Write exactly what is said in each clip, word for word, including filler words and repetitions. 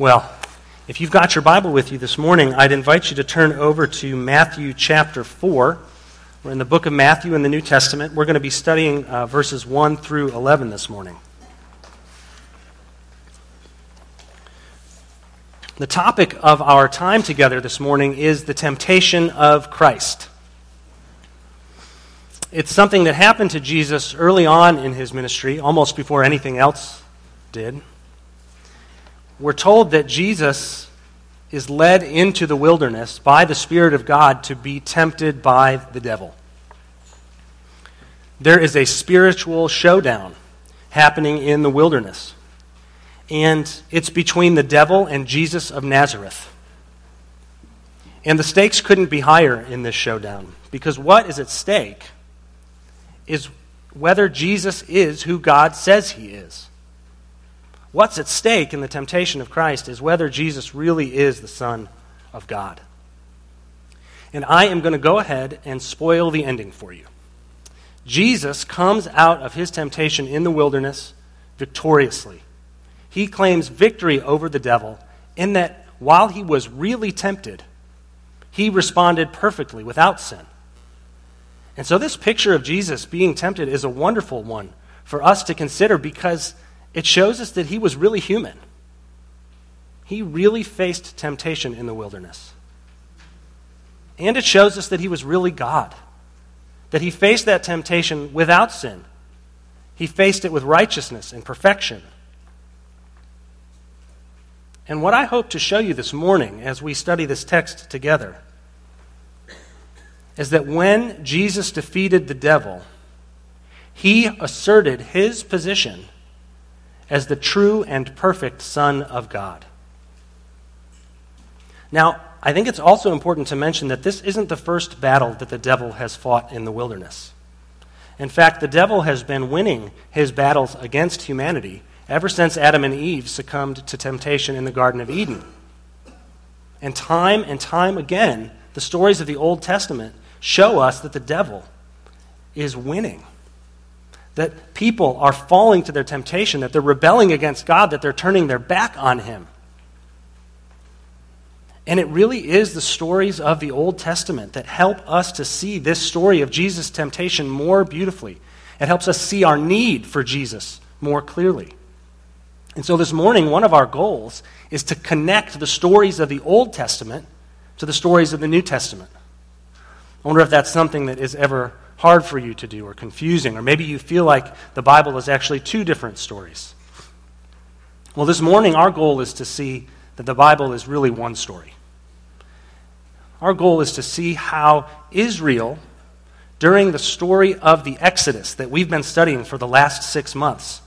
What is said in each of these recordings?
Well, if you've got your Bible with you this morning, I'd invite you to turn over to Matthew chapter four. We're in the book of Matthew in the New Testament. We're going to be studying uh, verses one through eleven this morning. The topic of our time together this morning is the temptation of Christ. It's something that happened to Jesus early on in his ministry, almost before anything else did. We're told that Jesus is led into the wilderness by the Spirit of God to be tempted by the devil. There is a spiritual showdown happening in the wilderness, and it's between the devil and Jesus of Nazareth. And the stakes couldn't be higher in this showdown, because what is at stake is whether Jesus is who God says he is. What's at stake in the temptation of Christ is whether Jesus really is the Son of God. And I am going to go ahead and spoil the ending for you. Jesus comes out of his temptation in the wilderness victoriously. He claims victory over the devil in that while he was really tempted, he responded perfectly without sin. And so this picture of Jesus being tempted is a wonderful one for us to consider, because it shows us that he was really human. He really faced temptation in the wilderness. And it shows us that he was really God, that he faced that temptation without sin. He faced it with righteousness and perfection. And what I hope to show you this morning as we study this text together is that when Jesus defeated the devil, he asserted his position as the true and perfect Son of God. Now, I think it's also important to mention that this isn't the first battle that the devil has fought in the wilderness. In fact, the devil has been winning his battles against humanity ever since Adam and Eve succumbed to temptation in the Garden of Eden. And time and time again, the stories of the Old Testament show us that the devil is winning, that people are falling to their temptation, that they're rebelling against God, that they're turning their back on him. And it really is the stories of the Old Testament that help us to see this story of Jesus' temptation more beautifully. It helps us see our need for Jesus more clearly. And so this morning, one of our goals is to connect the stories of the Old Testament to the stories of the New Testament. I wonder if that's something that is ever hard for you to do, or confusing, or maybe you feel like the Bible is actually two different stories. Well, this morning our goal is to see that the Bible is really one story. Our goal is to see how Israel, during the story of the Exodus that we've been studying for the last six months,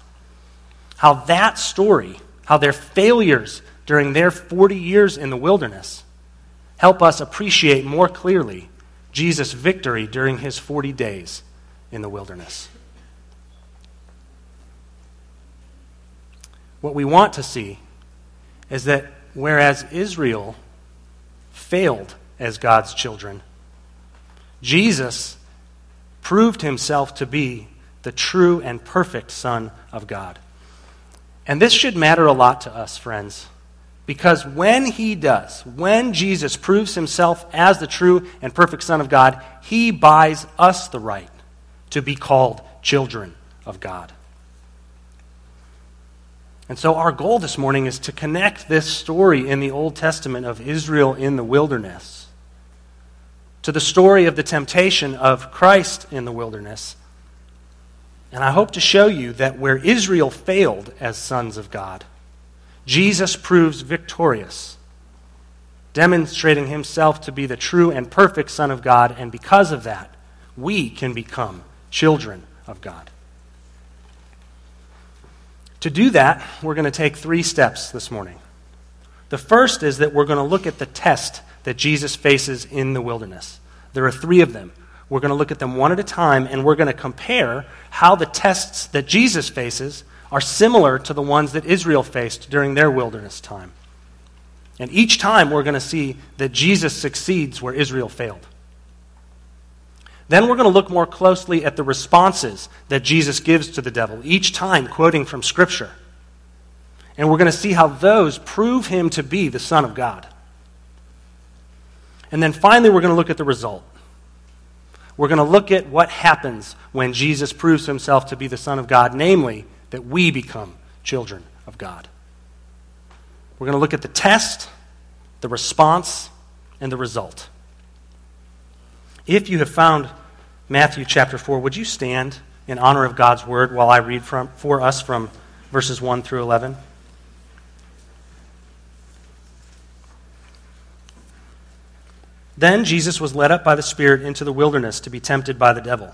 how that story, how their failures during their forty years in the wilderness help us appreciate more clearly Jesus' victory during his forty days in the wilderness. What we want to see is that whereas Israel failed as God's children, Jesus proved himself to be the true and perfect Son of God. And this should matter a lot to us, friends. Because when he does, when Jesus proves himself as the true and perfect Son of God, he buys us the right to be called children of God. And so our goal this morning is to connect this story in the Old Testament of Israel in the wilderness to the story of the temptation of Christ in the wilderness. And I hope to show you that where Israel failed as sons of God, Jesus proves victorious, demonstrating himself to be the true and perfect Son of God, and because of that, we can become children of God. To do that, we're going to take three steps this morning. The first is that we're going to look at the test that Jesus faces in the wilderness. There are three of them. We're going to look at them one at a time, and we're going to compare how the tests that Jesus faces are similar to the ones that Israel faced during their wilderness time. And each time we're going to see that Jesus succeeds where Israel failed. Then we're going to look more closely at the responses that Jesus gives to the devil, each time quoting from Scripture. And we're going to see how those prove him to be the Son of God. And then finally, we're going to look at the result. We're going to look at what happens when Jesus proves himself to be the Son of God, namely, that we become children of God. We're going to look at the test, the response, and the result. If you have found Matthew chapter four, would you stand in honor of God's word while I read from, for us from verses one through eleven? Then Jesus was led up by the Spirit into the wilderness to be tempted by the devil.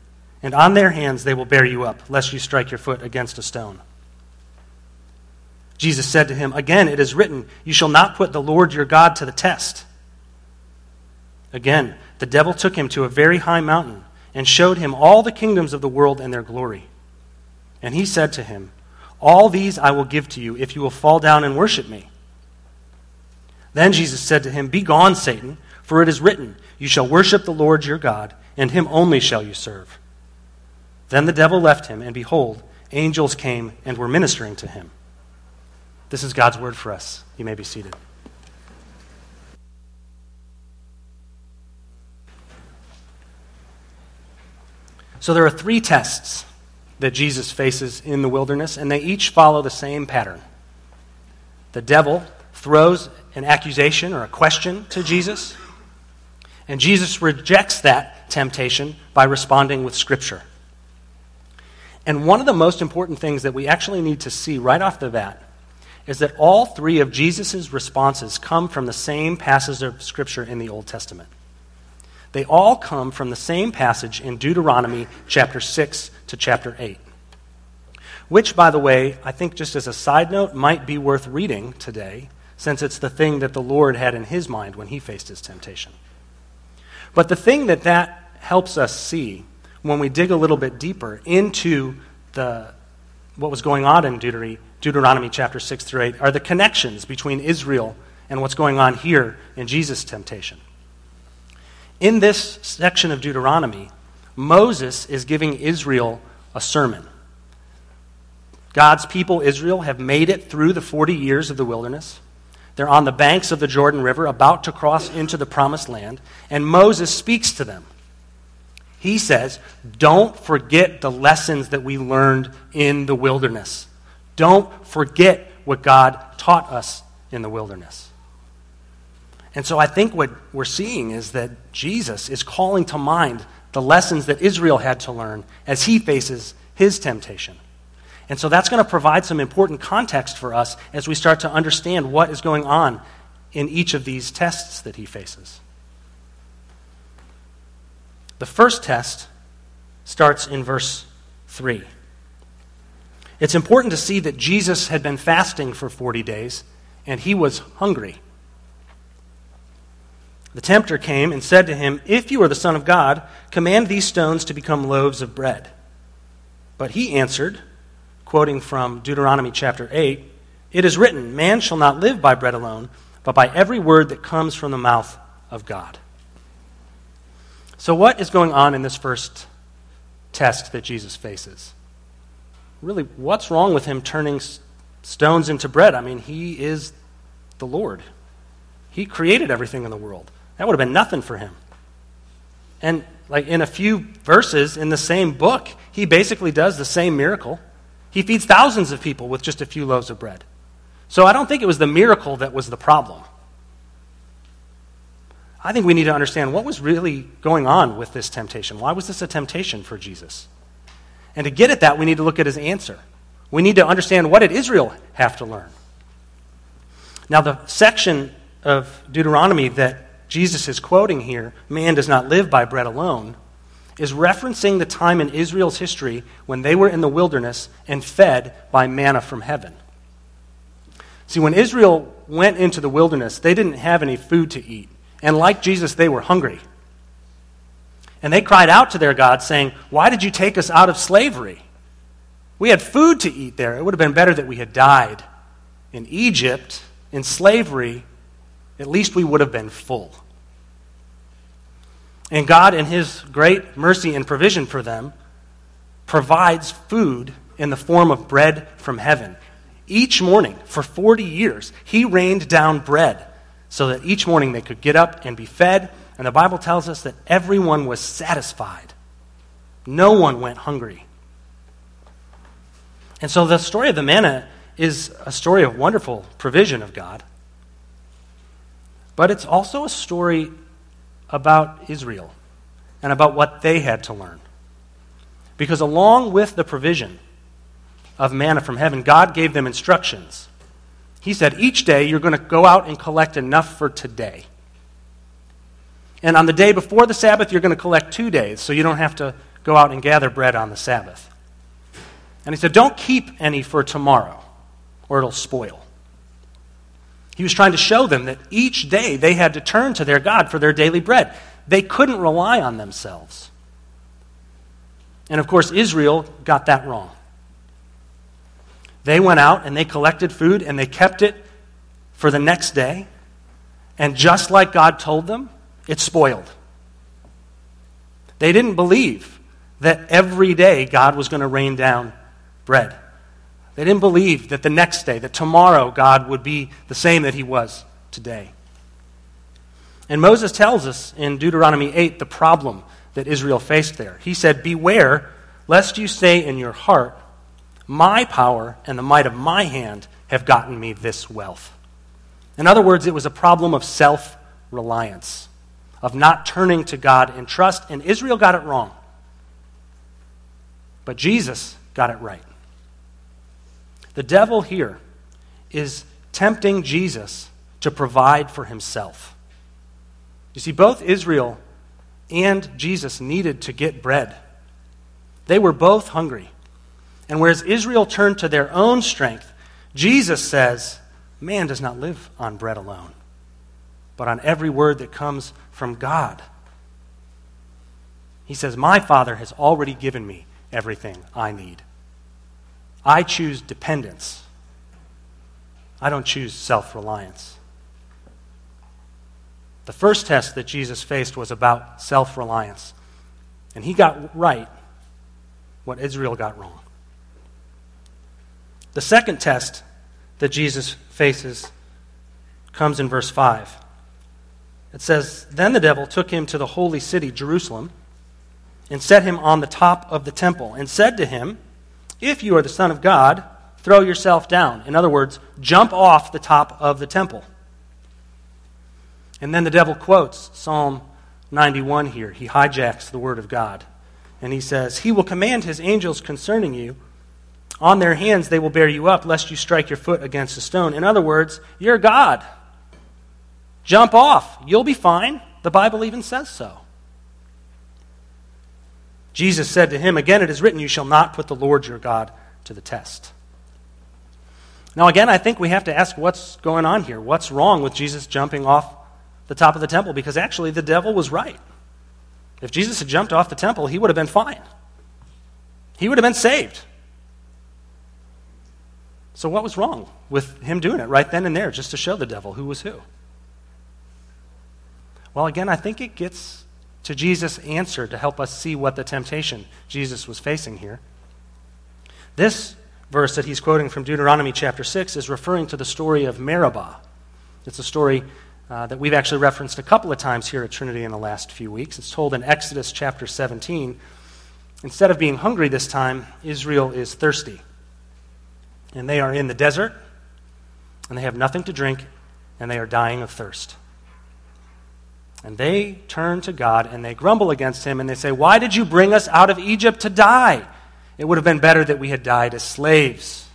and on their hands they will bear you up, lest you strike your foot against a stone.'" Jesus said to him, "Again, it is written, 'You shall not put the Lord your God to the test.'" Again, the devil took him to a very high mountain and showed him all the kingdoms of the world and their glory. And he said to him, "All these I will give to you if you will fall down and worship me." Then Jesus said to him, "Be gone, Satan, for it is written, 'You shall worship the Lord your God, and him only shall you serve.'" Then the devil left him, and behold, angels came and were ministering to him. This is God's word for us. You may be seated. So there are three tests that Jesus faces in the wilderness, and they each follow the same pattern. The devil throws an accusation or a question to Jesus, and Jesus rejects that temptation by responding with Scripture. And one of the most important things that we actually need to see right off the bat is that all three of Jesus' responses come from the same passage of Scripture in the Old Testament. They all come from the same passage in Deuteronomy chapter six to chapter eight, which, by the way, I think just as a side note, might be worth reading today, since it's the thing that the Lord had in his mind when he faced his temptation. But the thing that that helps us see when we dig a little bit deeper into the what was going on in Deuteronomy, Deuteronomy chapter six through eight are the connections between Israel and what's going on here in Jesus' temptation. In this section of Deuteronomy, Moses is giving Israel a sermon. God's people, Israel, have made it through the forty years of the wilderness. They're on the banks of the Jordan River, about to cross into the promised land, and Moses speaks to them. He says, "Don't forget the lessons that we learned in the wilderness. Don't forget what God taught us in the wilderness." And so I think what we're seeing is that Jesus is calling to mind the lessons that Israel had to learn as he faces his temptation. And so that's going to provide some important context for us as we start to understand what is going on in each of these tests that he faces. The first test starts in verse three. It's important to see that Jesus had been fasting for forty days, and he was hungry. The tempter came and said to him, "If you are the Son of God, command these stones to become loaves of bread." But he answered, quoting from Deuteronomy chapter eight, "It is written, 'Man shall not live by bread alone, but by every word that comes from the mouth of God.'" So what is going on in this first test that Jesus faces? Really, what's wrong with him turning s- stones into bread? I mean, he is the Lord. He created everything in the world. That would have been nothing for him. And like in a few verses in the same book, he basically does the same miracle. He feeds thousands of people with just a few loaves of bread. So I don't think it was the miracle that was the problem. I think we need to understand what was really going on with this temptation. Why was this a temptation for Jesus? And to get at that, we need to look at his answer. We need to understand what did Israel have to learn. Now, the section of Deuteronomy that Jesus is quoting here, "Man does not live by bread alone," is referencing the time in Israel's history when they were in the wilderness and fed by manna from heaven. See, when Israel went into the wilderness, they didn't have any food to eat. And like Jesus, they were hungry. And they cried out to their God, saying, "Why did you take us out of slavery? We had food to eat there. It would have been better that we had died in Egypt, in slavery. At least we would have been full." And God, in his great mercy and provision for them, provides food in the form of bread from heaven. Each morning, for forty years, he rained down bread so that each morning they could get up and be fed. And the Bible tells us that everyone was satisfied. No one went hungry. And so the story of the manna is a story of wonderful provision of God. But it's also a story about Israel and about what they had to learn. Because along with the provision of manna from heaven, God gave them instructions. He said, each day you're going to go out and collect enough for today. And on the day before the Sabbath, you're going to collect two days, so you don't have to go out and gather bread on the Sabbath. And he said, don't keep any for tomorrow, or it'll spoil. He was trying to show them that each day they had to turn to their God for their daily bread. They couldn't rely on themselves. And of course, Israel got that wrong. They went out and they collected food and they kept it for the next day. And just like God told them, it spoiled. They didn't believe that every day God was going to rain down bread. They didn't believe that the next day, that tomorrow, God would be the same that he was today. And Moses tells us in Deuteronomy eight the problem that Israel faced there. He said, "Beware, lest you say in your heart, 'My power and the might of my hand have gotten me this wealth.'" In other words, it was a problem of self-reliance, of not turning to God in trust, and Israel got it wrong. But Jesus got it right. The devil here is tempting Jesus to provide for himself. You see, both Israel and Jesus needed to get bread. They were both hungry. And whereas Israel turned to their own strength, Jesus says, man does not live on bread alone, but on every word that comes from God. He says, my Father has already given me everything I need. I choose dependence. I don't choose self-reliance. The first test that Jesus faced was about self-reliance. And he got right what Israel got wrong. The second test that Jesus faces comes in verse five. It says, "Then the devil took him to the holy city, Jerusalem, and set him on the top of the temple and said to him, 'If you are the Son of God, throw yourself down.'" In other words, jump off the top of the temple. And then the devil quotes Psalm ninety-one here. He hijacks the word of God. And he says, "He will command his angels concerning you. On their hands they will bear you up, lest you strike your foot against a stone." In other words, you're God. Jump off. You'll be fine. The Bible even says so. Jesus said to him, "Again, it is written, you shall not put the Lord your God to the test." Now, again, I think we have to ask what's going on here. What's wrong with Jesus jumping off the top of the temple? Because actually, the devil was right. If Jesus had jumped off the temple, he would have been fine. He would have been saved. So what was wrong with him doing it right then and there, just to show the devil who was who? Well, again, I think it gets to Jesus' answer to help us see what the temptation Jesus was facing here. This verse that he's quoting from Deuteronomy chapter six is referring to the story of Meribah. It's a story uh, that we've actually referenced a couple of times here at Trinity in the last few weeks. It's told in Exodus chapter seventeen. Instead of being hungry this time, Israel is thirsty. And they are in the desert, and they have nothing to drink, and they are dying of thirst. And they turn to God, and they grumble against him, and they say, "Why did you bring us out of Egypt to die? It would have been better that we had died as slaves."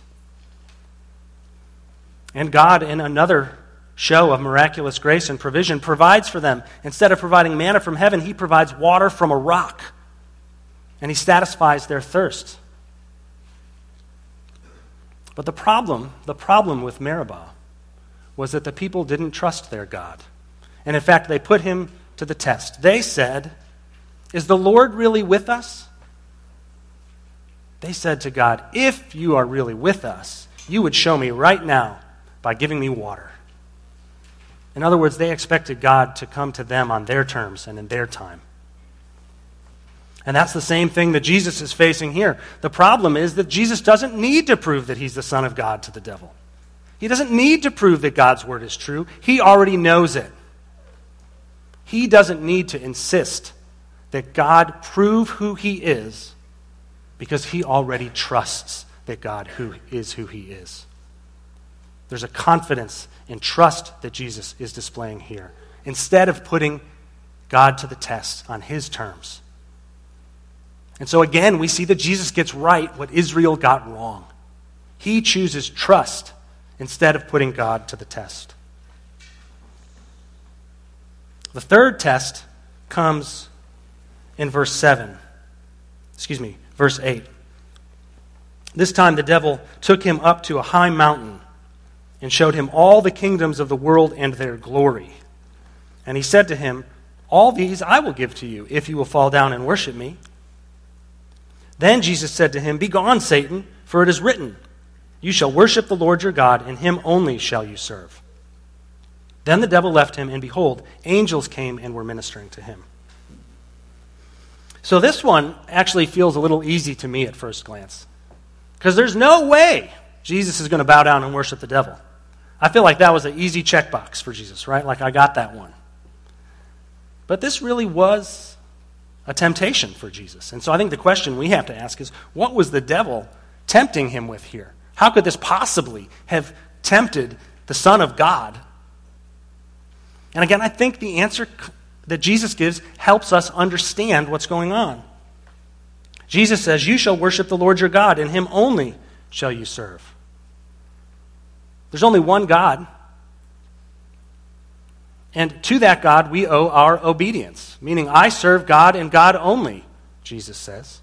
And God, in another show of miraculous grace and provision, provides for them. Instead of providing manna from heaven, he provides water from a rock, and he satisfies their thirst. But the problem, the problem with Meribah was that the people didn't trust their God. And in fact, they put him to the test. They said, "Is the Lord really with us?" They said to God, "If you are really with us, you would show me right now by giving me water." In other words, they expected God to come to them on their terms and in their time. And that's the same thing that Jesus is facing here. The problem is that Jesus doesn't need to prove that he's the Son of God to the devil. He doesn't need to prove that God's word is true. He already knows it. He doesn't need to insist that God prove who he is, because he already trusts that God who is who he is. There's a confidence and trust that Jesus is displaying here, instead of putting God to the test on his terms. And so again, we see that Jesus gets right what Israel got wrong. He chooses trust instead of putting God to the test. The third test comes in verse seven. Excuse me, verse eight. This time the devil took him up to a high mountain and showed him all the kingdoms of the world and their glory. And he said to him, "All these I will give to you if you will fall down and worship me." Then Jesus said to him, "Begone, Satan, for it is written, 'You shall worship the Lord your God, and him only shall you serve.'" Then the devil left him, and behold, angels came and were ministering to him. So this one actually feels a little easy to me at first glance, because there's no way Jesus is going to bow down and worship the devil. I feel like that was an easy checkbox for Jesus, right? Like, I got that one. But this really was a temptation for Jesus. And so I think the question we have to ask is, what was the devil tempting him with here? How could this possibly have tempted the Son of God? And again, I think the answer that Jesus gives helps us understand what's going on. Jesus says, "You shall worship the Lord your God, and him only shall you serve." There's only one God. And to that God, we owe our obedience, meaning I serve God and God only, Jesus says.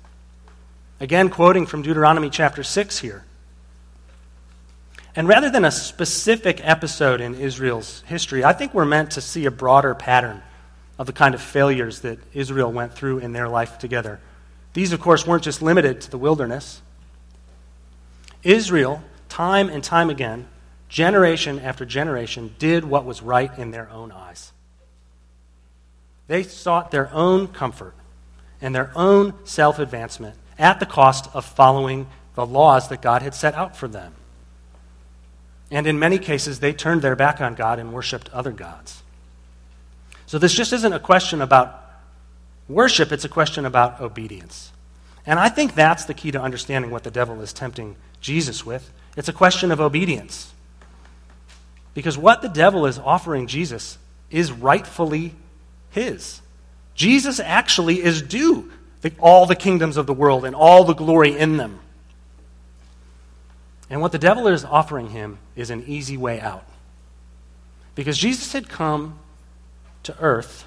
Again, quoting from Deuteronomy chapter six here. And rather than a specific episode in Israel's history, I think we're meant to see a broader pattern of the kind of failures that Israel went through in their life together. These, of course, weren't just limited to the wilderness. Israel, time and time again, generation after generation, did what was right in their own eyes. They sought their own comfort and their own self-advancement at the cost of following the laws that God had set out for them. And in many cases, they turned their back on God and worshiped other gods. So this just isn't a question about worship, it's a question about obedience. And I think that's the key to understanding what the devil is tempting Jesus with. It's a question of obedience. Because what the devil is offering Jesus is rightfully his. Jesus actually is due the, all the kingdoms of the world and all the glory in them. And what the devil is offering him is an easy way out. Because Jesus had come to earth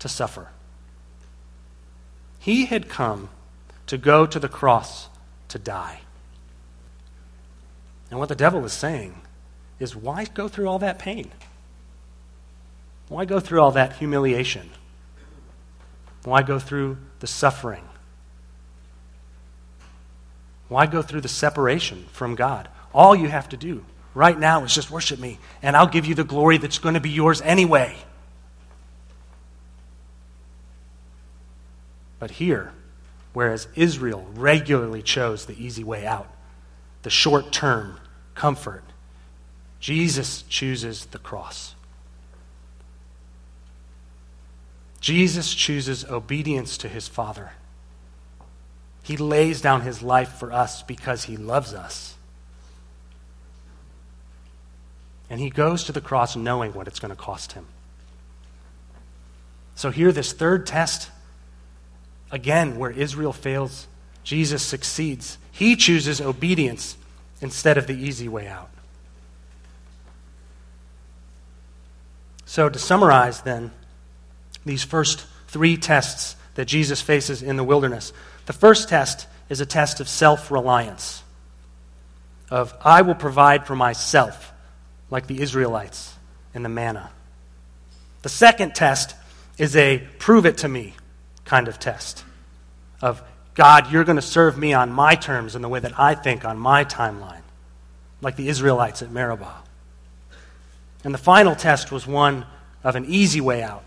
to suffer. He had come to go to the cross to die. And what the devil is saying is, why go through all that pain? Why go through all that humiliation? Why go through the suffering? Why go through the separation from God? All you have to do right now is just worship me, and I'll give you the glory that's going to be yours anyway. But here, whereas Israel regularly chose the easy way out, the short-term comfort, Jesus chooses the cross. Jesus chooses obedience to his Father. He lays down his life for us because he loves us. And he goes to the cross knowing what it's going to cost him. So here, this third test, again, where Israel fails, Jesus succeeds. He chooses obedience instead of the easy way out. So to summarize then, these first three tests that Jesus faces in the wilderness. The first test is a test of self-reliance, of I will provide for myself like the Israelites and the manna. The second test is a prove it to me kind of test of, God, you're going to serve me on my terms in the way that I think on my timeline, like the Israelites at Meribah. And the final test was one of an easy way out,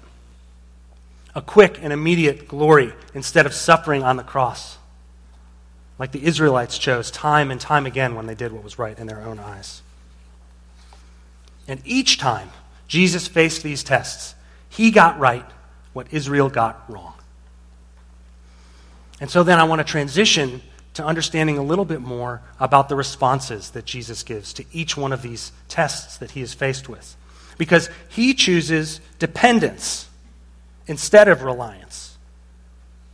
a quick and immediate glory instead of suffering on the cross, like the Israelites chose time and time again when they did what was right in their own eyes. And each time Jesus faced these tests, he got right what Israel got wrong. And so then I want to transition to understanding a little bit more about the responses that Jesus gives to each one of these tests that he is faced with. Because he chooses dependence instead of reliance.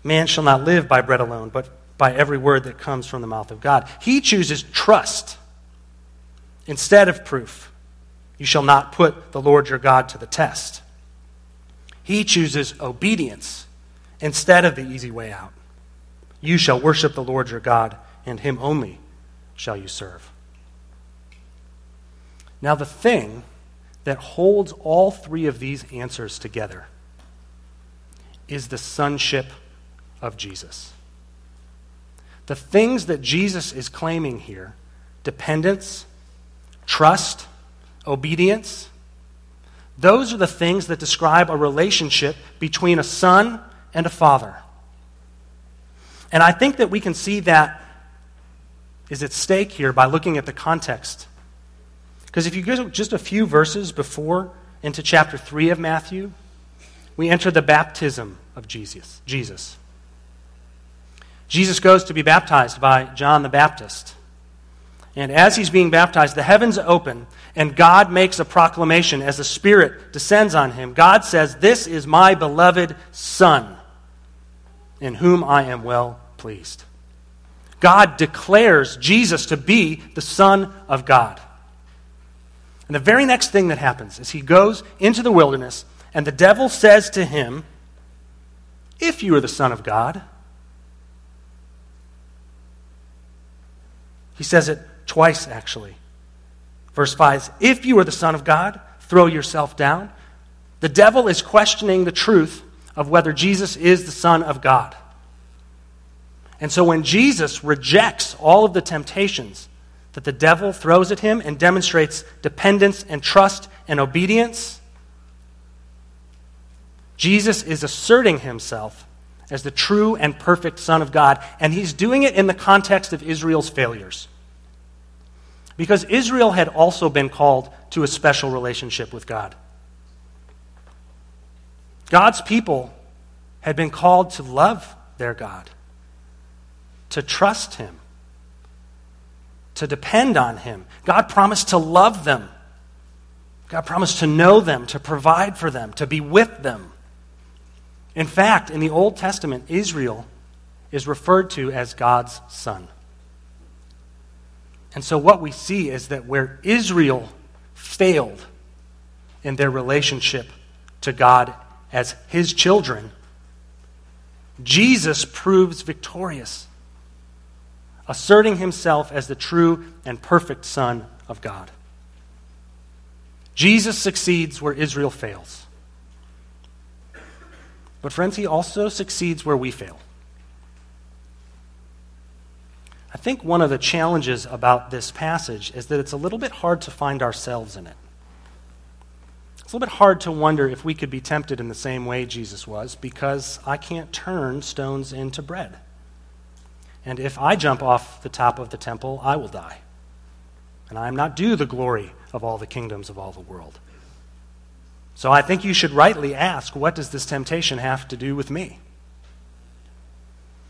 Man shall not live by bread alone, but by every word that comes from the mouth of God. He chooses trust instead of proof. You shall not put the Lord your God to the test. He chooses obedience instead of the easy way out. You shall worship the Lord your God, and him only shall you serve. Now, the thing that holds all three of these answers together is the sonship of Jesus. The things that Jesus is claiming here, dependence, trust, obedience, those are the things that describe a relationship between a son and a father. And I think that we can see that is at stake here by looking at the context. Because if you go just a few verses before into chapter three of Matthew, we enter the baptism of Jesus. Jesus. Jesus goes to be baptized by John the Baptist. And as he's being baptized, the heavens open, and God makes a proclamation as the Spirit descends on him. God says, "This is my beloved Son, in whom I am well pleased." God declares Jesus to be the Son of God. And the very next thing that happens is he goes into the wilderness, and the devil says to him, "If you are the Son of God." He says it twice, actually. Verse five, "If you are the Son of God, throw yourself down." The devil is questioning the truth of whether Jesus is the Son of God. And so when Jesus rejects all of the temptations that the devil throws at him and demonstrates dependence and trust and obedience, Jesus is asserting himself as the true and perfect Son of God, and he's doing it in the context of Israel's failures. Because Israel had also been called to a special relationship with God. God's people had been called to love their God, to trust him, to depend on him. God promised to love them. God promised to know them, to provide for them, to be with them. In fact, in the Old Testament, Israel is referred to as God's son. And so what we see is that where Israel failed in their relationship to God as his children, Jesus proves victorious, asserting himself as the true and perfect Son of God. Jesus succeeds where Israel fails. But friends, he also succeeds where we fail. I think one of the challenges about this passage is that it's a little bit hard to find ourselves in it. It's a little bit hard to wonder if we could be tempted in the same way Jesus was, because I can't turn stones into bread. And if I jump off the top of the temple, I will die. And I am not due the glory of all the kingdoms of all the world. So I think you should rightly ask, what does this temptation have to do with me?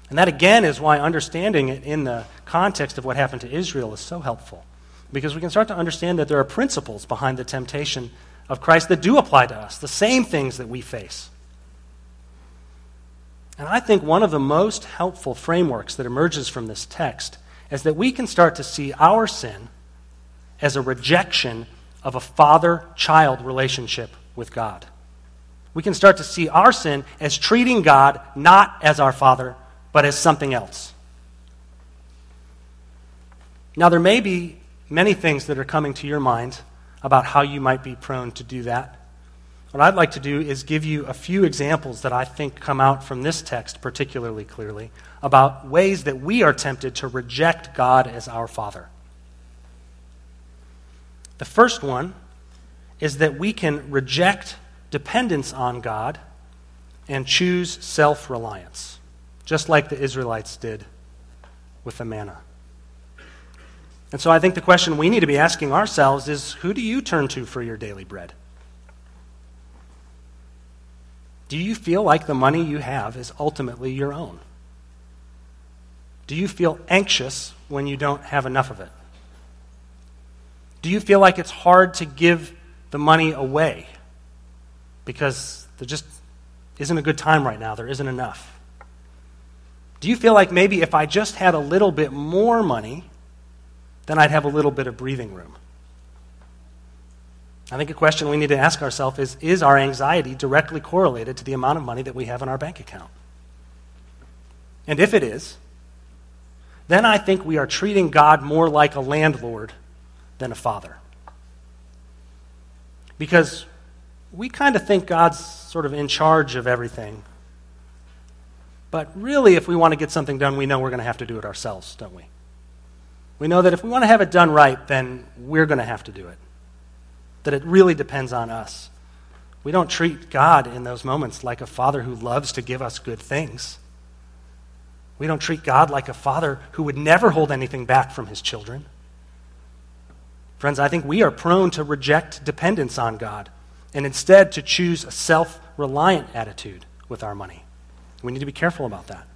And that again is why understanding it in the context of what happened to Israel is so helpful. Because we can start to understand that there are principles behind the temptation of Christ that do apply to us, the same things that we face. And I think one of the most helpful frameworks that emerges from this text is that we can start to see our sin as a rejection of a father-child relationship with God. We can start to see our sin as treating God not as our father, but as something else. Now, there may be many things that are coming to your mind about how you might be prone to do that. What I'd like to do is give you a few examples that I think come out from this text particularly clearly about ways that we are tempted to reject God as our Father. The first one is that we can reject dependence on God and choose self-reliance, just like the Israelites did with the manna. And so I think the question we need to be asking ourselves is, who do you turn to for your daily bread? Do you feel like the money you have is ultimately your own? Do you feel anxious when you don't have enough of it? Do you feel like it's hard to give the money away because there just isn't a good time right now, there isn't enough? Do you feel like maybe if I just had a little bit more money, then I'd have a little bit of breathing room? I think a question we need to ask ourselves is, is our anxiety directly correlated to the amount of money that we have in our bank account? And if it is, then I think we are treating God more like a landlord than a father. Because we kind of think God's sort of in charge of everything. But really, if we want to get something done, we know we're going to have to do it ourselves, don't we? We know that if we want to have it done right, then we're going to have to do it. That it really depends on us. We don't treat God in those moments like a father who loves to give us good things. We don't treat God like a father who would never hold anything back from his children. Friends, I think we are prone to reject dependence on God and instead to choose a self-reliant attitude with our money. We need to be careful about that.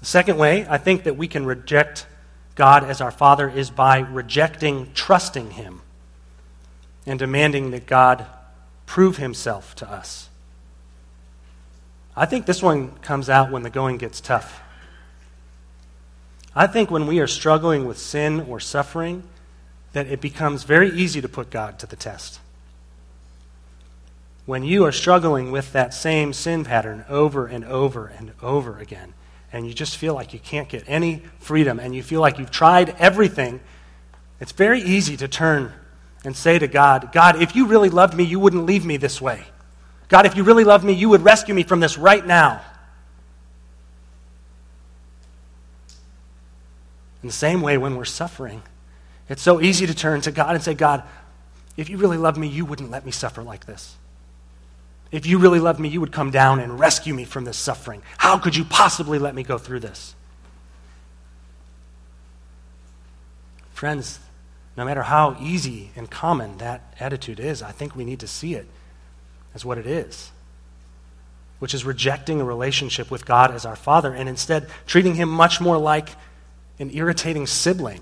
The second way I think that we can reject God as our Father is by rejecting trusting him and demanding that God prove himself to us. I think this one comes out when the going gets tough. I think when we are struggling with sin or suffering, that it becomes very easy to put God to the test. When you are struggling with that same sin pattern over and over and over again, and you just feel like you can't get any freedom, and you feel like you've tried everything, it's very easy to turn and say to God, God, if you really loved me, you wouldn't leave me this way. God, if you really loved me, you would rescue me from this right now. In the same way, when we're suffering, it's so easy to turn to God and say, God, if you really loved me, you wouldn't let me suffer like this. If you really loved me, you would come down and rescue me from this suffering. How could you possibly let me go through this? Friends, no matter how easy and common that attitude is, I think we need to see it as what it is, which is rejecting a relationship with God as our Father and instead treating him much more like an irritating sibling,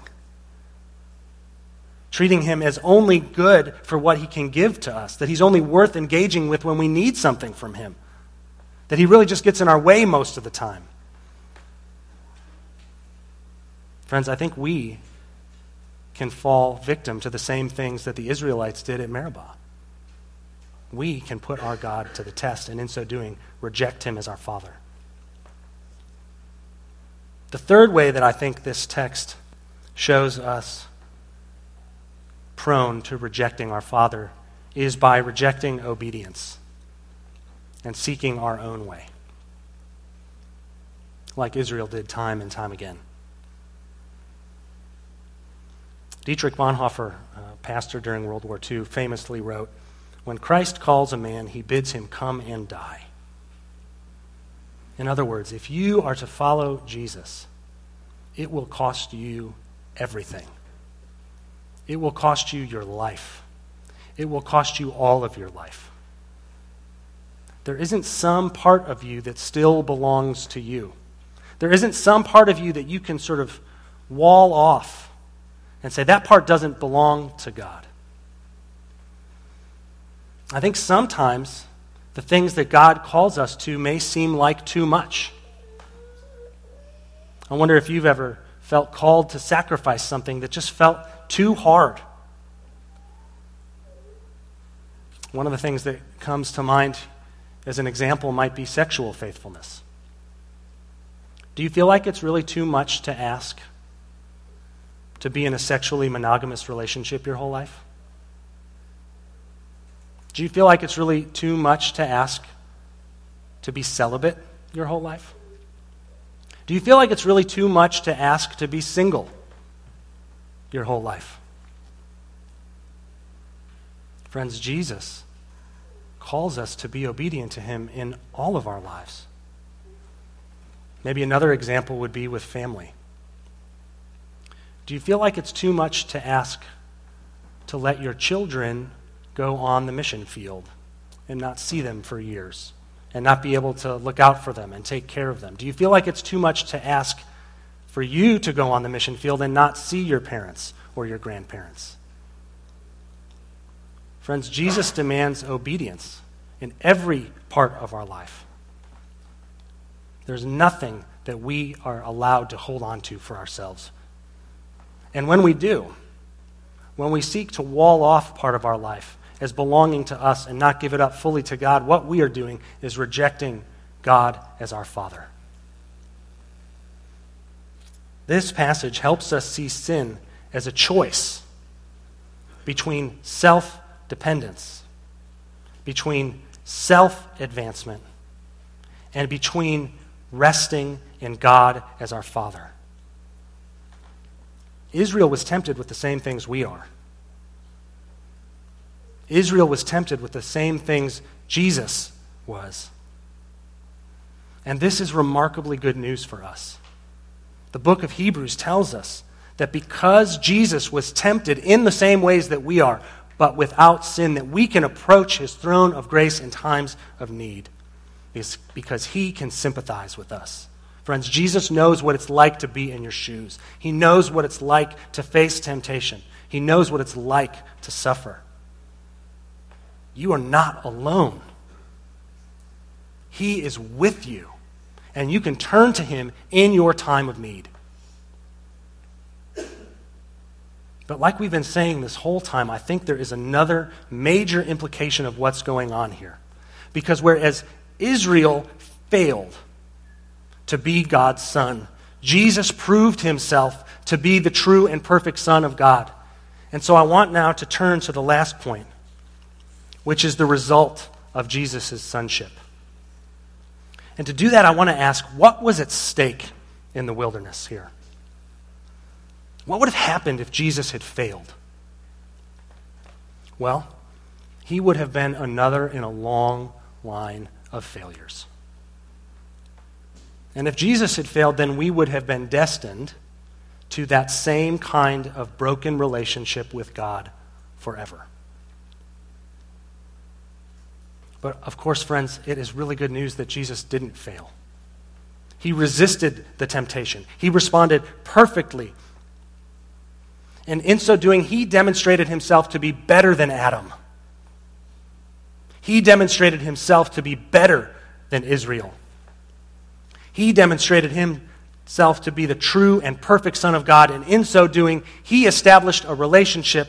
treating him as only good for what he can give to us, that he's only worth engaging with when we need something from him, that he really just gets in our way most of the time. Friends, I think we can fall victim to the same things that the Israelites did at Meribah. We can put our God to the test and in so doing reject him as our Father. The third way that I think this text shows us prone to rejecting our Father is by rejecting obedience and seeking our own way, like Israel did time and time again. Dietrich Bonhoeffer, a pastor during World War Two, famously wrote, "When Christ calls a man, he bids him come and die." In other words, if you are to follow Jesus, it will cost you everything. It will cost you your life. It will cost you all of your life. There isn't some part of you that still belongs to you. There isn't some part of you that you can sort of wall off and say, that part doesn't belong to God. I think sometimes the things that God calls us to may seem like too much. I wonder if you've ever felt called to sacrifice something that just felt too hard. One of the things that comes to mind as an example might be sexual faithfulness. Do you feel like it's really too much to ask? to be in a sexually monogamous relationship your whole life? Do you feel like it's really too much to ask to be celibate your whole life? Do you feel like it's really too much to ask to be single your whole life? Friends, Jesus calls us to be obedient to him in all of our lives. Maybe another example would be with family. Do you feel like it's too much to ask to let your children go on the mission field and not see them for years and not be able to look out for them and take care of them? Do you feel like it's too much to ask for you to go on the mission field and not see your parents or your grandparents? Friends, Jesus demands obedience in every part of our life. There's nothing that we are allowed to hold on to for ourselves. And when we do, when we seek to wall off part of our life as belonging to us and not give it up fully to God, what we are doing is rejecting God as our Father. This passage helps us see sin as a choice between self-dependence, between self-advancement, and between resting in God as our Father. Israel was tempted with the same things we are. Israel was tempted with the same things Jesus was. And this is remarkably good news for us. The book of Hebrews tells us that because Jesus was tempted in the same ways that we are, but without sin, that we can approach his throne of grace in times of need. Is because he can sympathize with us. Friends, Jesus knows what it's like to be in your shoes. He knows what it's like to face temptation. He knows what it's like to suffer. You are not alone. He is with you, and you can turn to him in your time of need. But like we've been saying this whole time, I think there is another major implication of what's going on here. Because whereas Israel failed to be God's son, Jesus proved himself to be the true and perfect Son of God. And so I want now to turn to the last point, which is the result of Jesus' sonship. And to do that, I want to ask, what was at stake in the wilderness here? What would have happened if Jesus had failed? Well, he would have been another in a long line of failures. And if Jesus had failed, then we would have been destined to that same kind of broken relationship with God forever. But of course, friends, it is really good news that Jesus didn't fail. He resisted the temptation. He responded perfectly. And in so doing, he demonstrated himself to be better than Adam. He demonstrated himself to be better than Israel. He demonstrated himself to be the true and perfect Son of God, and in so doing, he established a relationship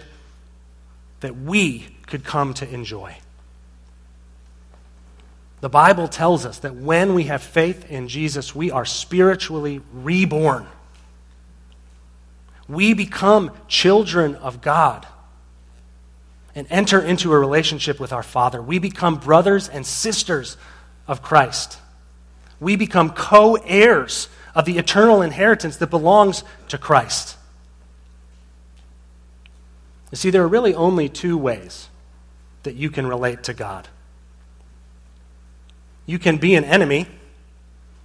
that we could come to enjoy. The Bible tells us that when we have faith in Jesus, we are spiritually reborn. We become children of God and enter into a relationship with our Father. We become brothers and sisters of Christ. We become co-heirs of the eternal inheritance that belongs to Christ. You see, there are really only two ways that you can relate to God. You can be an enemy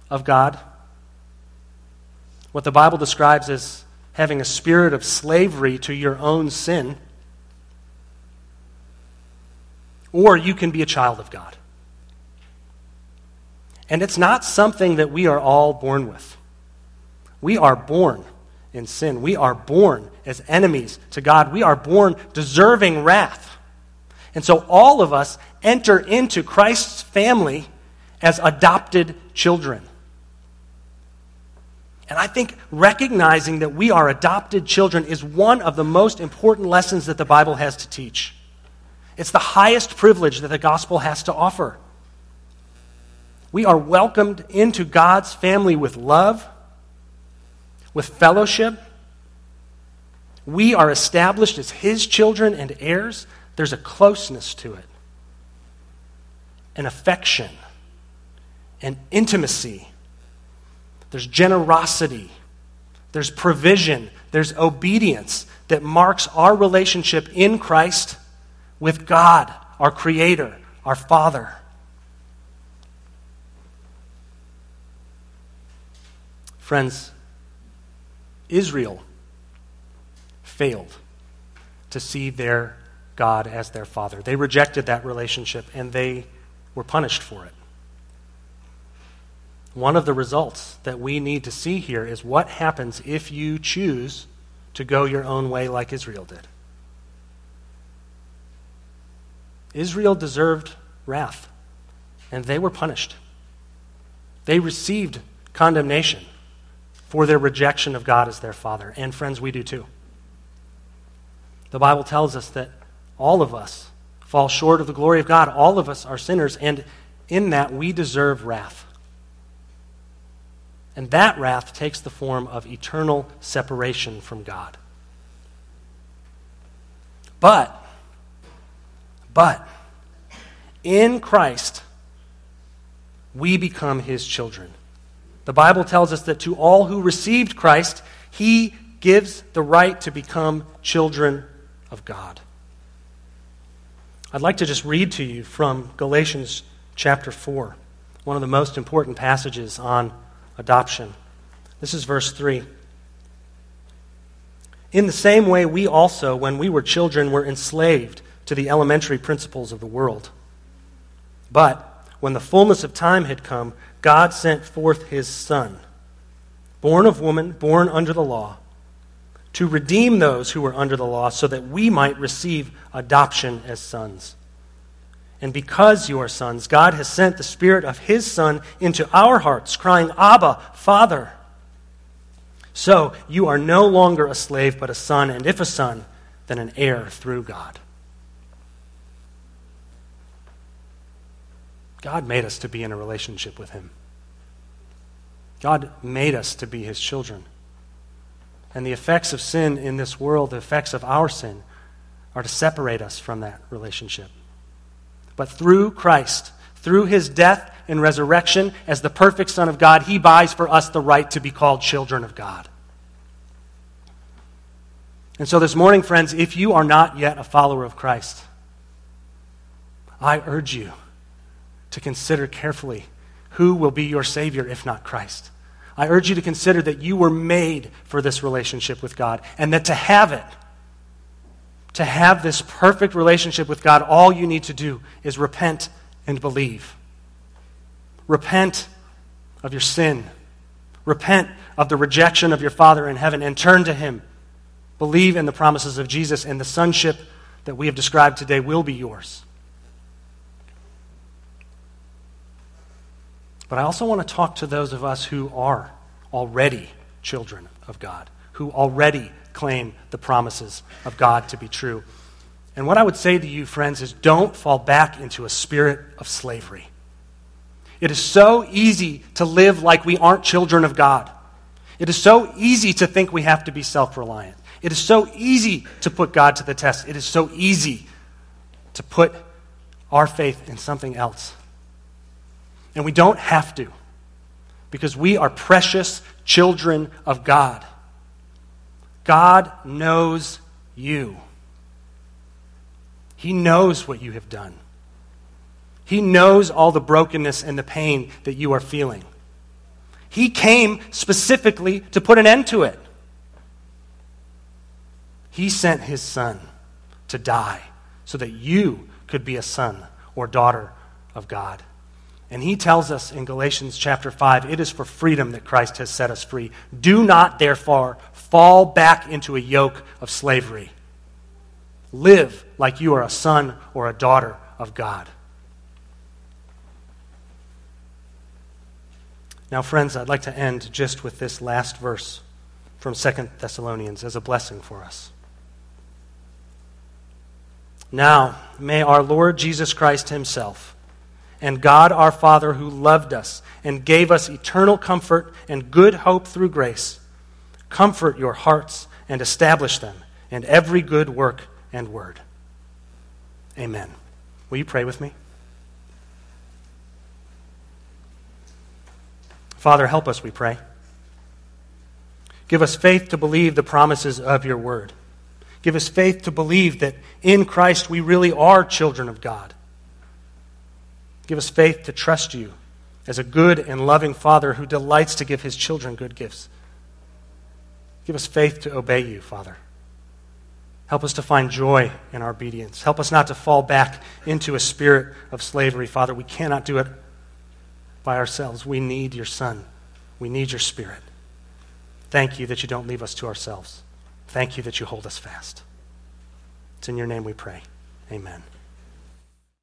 of God, what the Bible describes as having a spirit of slavery to your own sin, or you can be a child of God. And it's not something that we are all born with. We are born in sin. We are born as enemies to God. We are born deserving wrath. And so all of us enter into Christ's family as adopted children. And I think recognizing that we are adopted children is one of the most important lessons that the Bible has to teach. It's the highest privilege that the gospel has to offer. We are welcomed into God's family with love, with fellowship, we are established as his children and heirs, there's a closeness to it, an affection, an intimacy. There's generosity. There's provision. There's obedience that marks our relationship in Christ with God, our Creator, our Father. Friends, Israel failed to see their God as their Father. They rejected that relationship and they were punished for it. One of the results that we need to see here is what happens if you choose to go your own way like Israel did. Israel deserved wrath, and they were punished. They received condemnation for their rejection of God as their Father. And friends, we do too. The Bible tells us that all of us fall short of the glory of God. All of us are sinners, and in that we deserve wrath. And that wrath takes the form of eternal separation from God. But, but, in Christ, we become his children. The Bible tells us that to all who received Christ, he gives the right to become children of God. I'd like to just read to you from Galatians chapter four, one of the most important passages on adoption. This is verse three. In the same way, we also, when we were children, were enslaved to the elementary principles of the world. But when the fullness of time had come, God sent forth his Son, born of woman, born under the law, to redeem those who were under the law so that we might receive adoption as sons. And because you are sons, God has sent the Spirit of his Son into our hearts, crying, Abba, Father. So you are no longer a slave, but a son, and if a son, then an heir through God. God made us to be in a relationship with him. God made us to be his children. And the effects of sin in this world, the effects of our sin, are to separate us from that relationship. But through Christ, through his death and resurrection, as the perfect Son of God, he buys for us the right to be called children of God. And so this morning, friends, if you are not yet a follower of Christ, I urge you to consider carefully who will be your Savior if not Christ. I urge you to consider that you were made for this relationship with God, and that to have it, to have this perfect relationship with God, all you need to do is repent and believe. Repent of your sin. Repent of the rejection of your Father in heaven and turn to him. Believe in the promises of Jesus, and the sonship that we have described today will be yours. But I also want to talk to those of us who are already children of God, who already claim the promises of God to be true. And what I would say to you, friends, is don't fall back into a spirit of slavery. It is so easy to live like we aren't children of God. It is so easy to think we have to be self-reliant. It is so easy to put God to the test. It is so easy to put our faith in something else. And we don't have to, because we are precious children of God. God knows you. He knows what you have done. He knows all the brokenness and the pain that you are feeling. He came specifically to put an end to it. He sent his Son to die so that you could be a son or daughter of God. And he tells us in Galatians chapter five, it is for freedom that Christ has set us free. Do not, therefore, fall back into a yoke of slavery. Live like you are a son or a daughter of God. Now, friends, I'd like to end just with this last verse from Second Thessalonians as a blessing for us. Now, may our Lord Jesus Christ himself, and God our Father, who loved us and gave us eternal comfort and good hope through grace, comfort your hearts and establish them and every good work and word. Amen. Will you pray with me? Father, help us, we pray. Give us faith to believe the promises of your word. Give us faith to believe that in Christ we really are children of God. Give us faith to trust you as a good and loving Father who delights to give his children good gifts. Give us faith to obey you, Father. Help us to find joy in our obedience. Help us not to fall back into a spirit of slavery, Father. We cannot do it by ourselves. We need your Son. We need your Spirit. Thank you that you don't leave us to ourselves. Thank you that you hold us fast. It's in your name we pray. Amen.